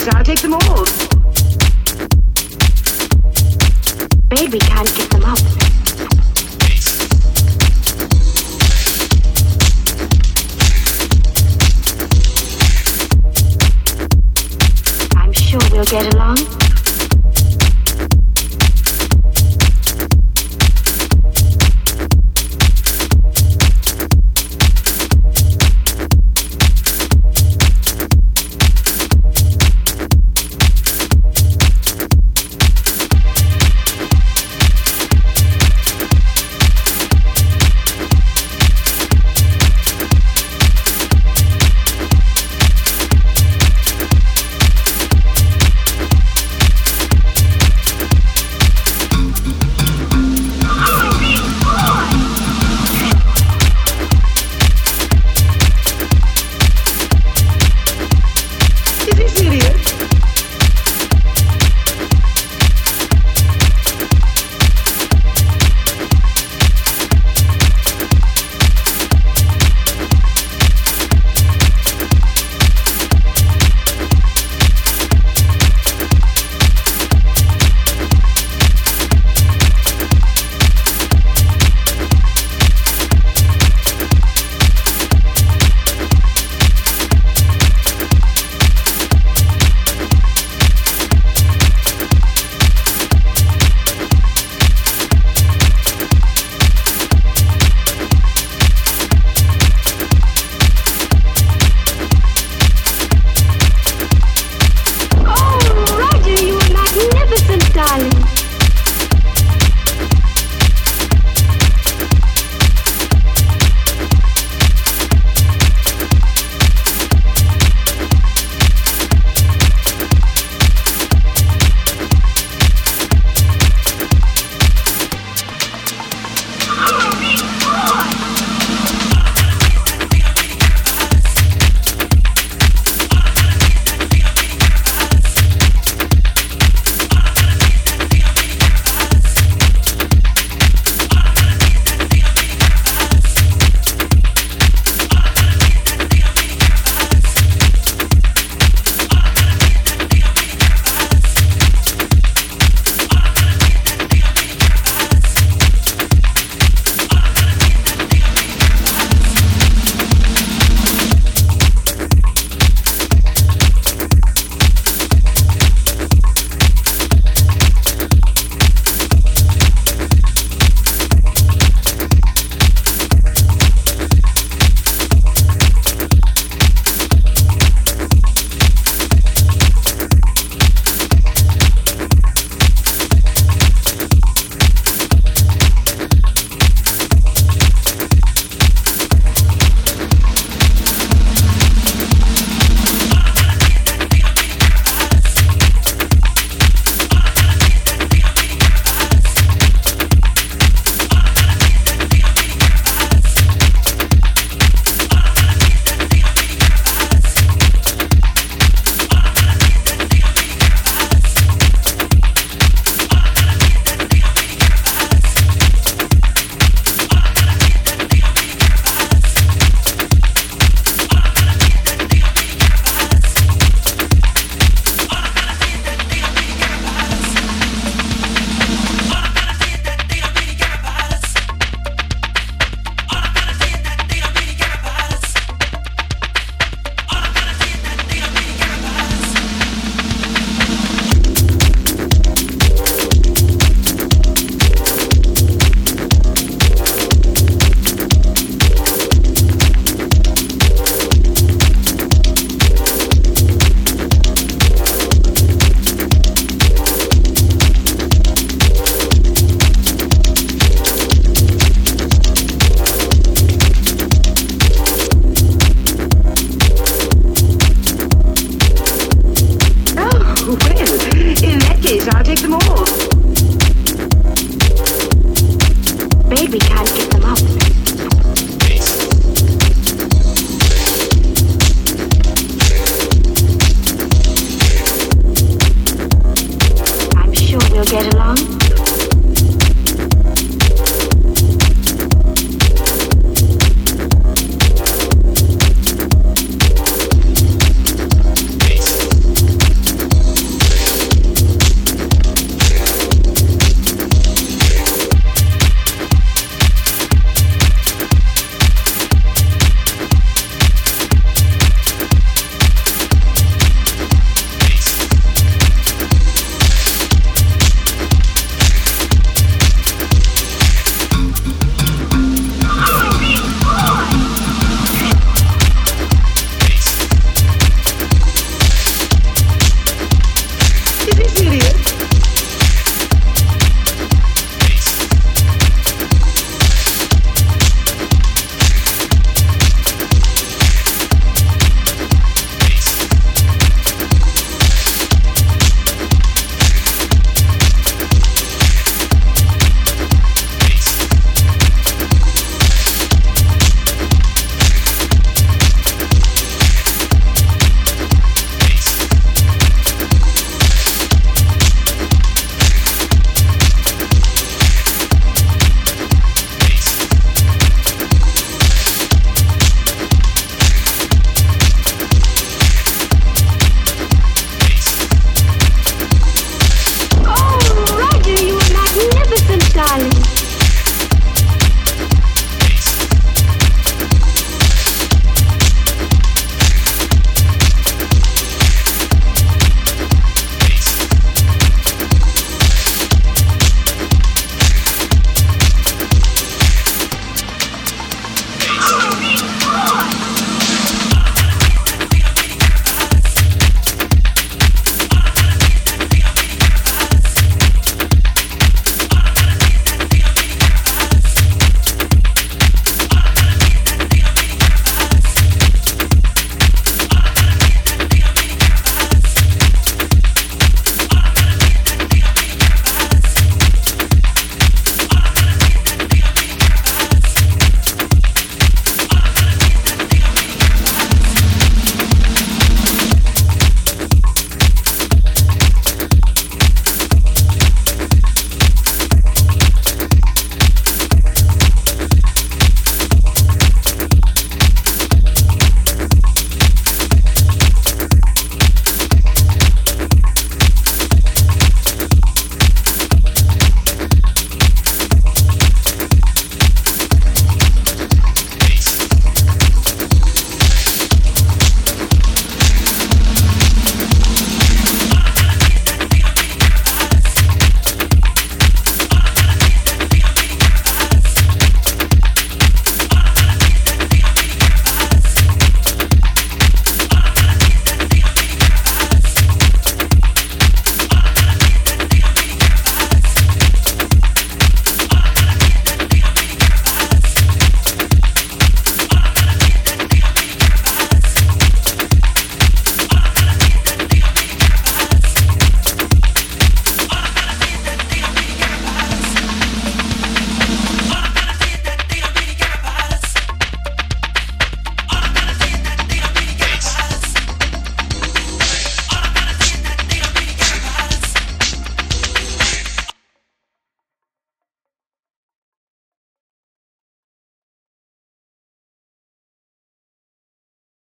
You gotta take them all. Baby can't get them out. I'm sure we'll get along. I'll take them all.